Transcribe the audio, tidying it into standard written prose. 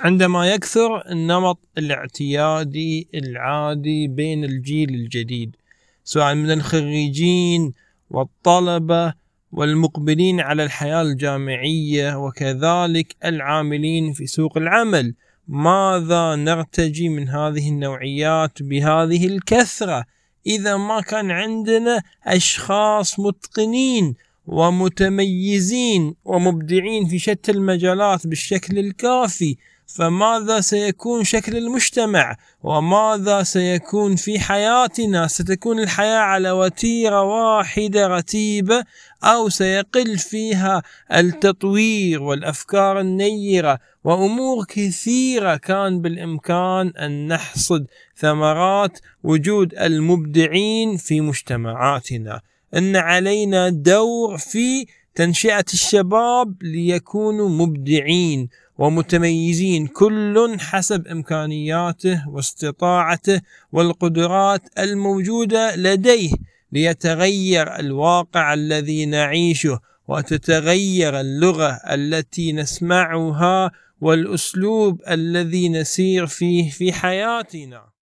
عندما يكثر النمط الاعتيادي العادي بين الجيل الجديد سواء من الخريجين والطلبة والمقبلين على الحياة الجامعية وكذلك العاملين في سوق العمل، ماذا نرتجي من هذه النوعيات بهذه الكثرة إذا ما كان عندنا أشخاص متقنين ومتميزين ومبدعين في شتى المجالات بالشكل الكافي؟ فماذا سيكون شكل المجتمع؟ وماذا سيكون في حياتنا؟ ستكون الحياة على وتيرة واحدة رتيبة أو سيقل فيها التطوير والأفكار النيرة وأمور كثيرة كان بالإمكان أن نحصد ثمرات وجود المبدعين في مجتمعاتنا. إن علينا دور في تنشئة الشباب ليكونوا مبدعين ومتميزين كل حسب إمكانياته واستطاعته والقدرات الموجودة لديه، ليتغير الواقع الذي نعيشه وتتغير اللغة التي نسمعها والأسلوب الذي نسير فيه في حياتنا.